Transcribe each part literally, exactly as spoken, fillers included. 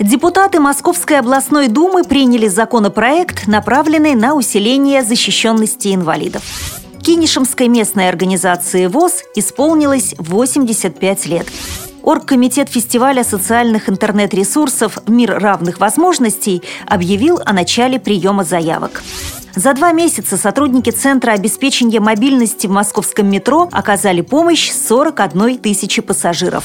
Депутаты Московской областной думы приняли законопроект, направленный на усиление защищенности инвалидов. Кинешемской местной организации ВОС исполнилось восемьдесят пять лет. Оргкомитет фестиваля социальных интернет-ресурсов «Мир равных возможностей» объявил о начале приема заявок. За два месяца сотрудники Центра обеспечения мобильности в московском метро оказали помощь сорок одной тысяче пассажиров.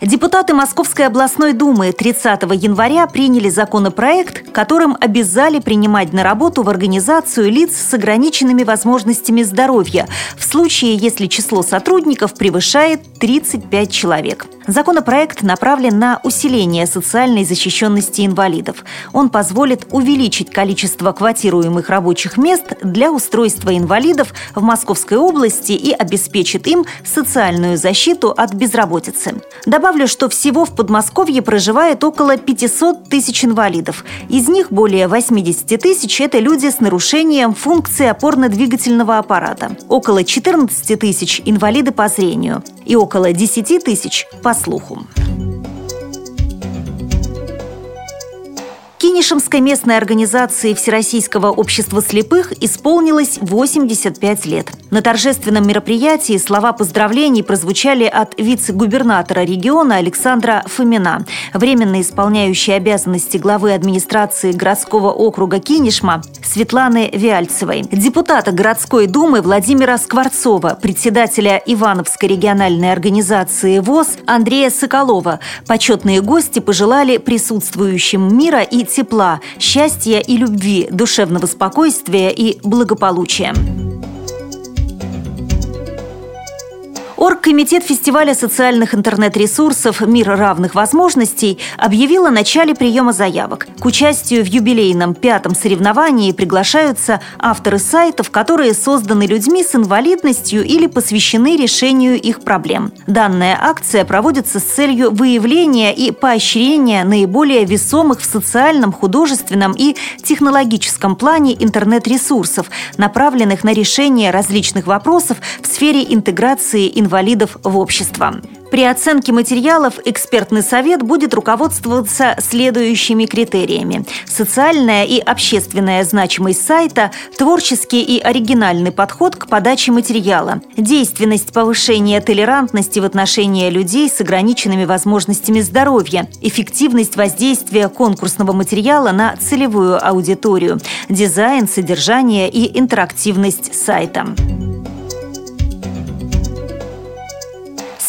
Депутаты Московской областной думы тридцатого января приняли законопроект, которым обязали принимать на работу в организацию лиц с ограниченными возможностями здоровья в случае, если число сотрудников превышает тридцать пять человек. Законопроект направлен на усиление социальной защищенности инвалидов. Он позволит увеличить количество квотируемых рабочих мест для устройства инвалидов в Московской области и обеспечит им социальную защиту от безработицы. Добавлю, что всего в Подмосковье проживает около пятисот тысяч инвалидов. Из них более восьмидесяти тысяч – это люди с нарушением функции опорно-двигательного аппарата. Около четырнадцати тысяч – инвалиды по зрению. И около десяти тысяч – по слуху. Кинешемской местной организации Всероссийского общества слепых исполнилось восемьдесят пять лет. На торжественном мероприятии слова поздравлений прозвучали от вице-губернатора региона Александра Фомина, временно исполняющей обязанности главы администрации городского округа Кинешма Светланы Виальцевой, депутата городской думы Владимира Скворцова, председателя Ивановской региональной организации ВОС Андрея Соколова. Почетные гости пожелали присутствующим мира и тепла, счастья и любви, душевного спокойствия и благополучия. Оргкомитет фестиваля социальных интернет-ресурсов «Мир равных возможностей» объявил о начале приема заявок. К участию в юбилейном пятом соревновании приглашаются авторы сайтов, которые созданы людьми с инвалидностью или посвящены решению их проблем. Данная акция проводится с целью выявления и поощрения наиболее весомых в социальном, художественном и технологическом плане интернет-ресурсов, направленных на решение различных вопросов в сфере интеграции инвалидов. инвалидов в общество. При оценке материалов экспертный совет будет руководствоваться следующими критериями: социальная и общественная значимость сайта, творческий и оригинальный подход к подаче материала, действенность повышения толерантности в отношении людей с ограниченными возможностями здоровья, эффективность воздействия конкурсного материала на целевую аудиторию, дизайн, содержание и интерактивность сайта.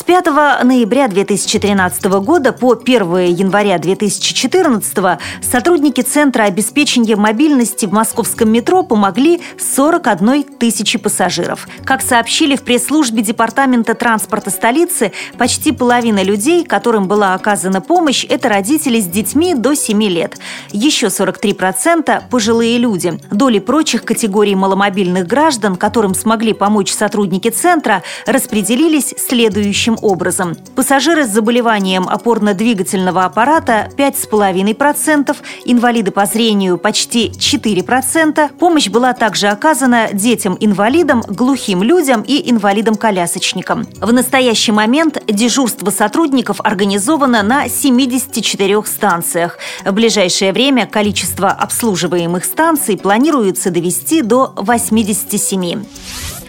пятого ноября две тысячи тринадцатого года по первого января две тысячи четырнадцатого сотрудники Центра обеспечения мобильности в московском метро помогли сорок одной тысяче пассажиров. Как сообщили в пресс-службе Департамента транспорта столицы, почти половина людей, которым была оказана помощь, это родители с детьми до семи лет. Еще сорок три процента – пожилые люди. Доли прочих категорий маломобильных граждан, которым смогли помочь сотрудники Центра, распределились следующим образом. Пассажиры с заболеванием опорно-двигательного аппарата пять целых пять десятых процента, инвалиды по зрению почти четыре процента. Помощь была также оказана детям-инвалидам, глухим людям и инвалидам-колясочникам. В настоящий момент дежурство сотрудников организовано на семидесяти четырёх станциях. В ближайшее время количество обслуживаемых станций планируется довести до восьмидесяти семи.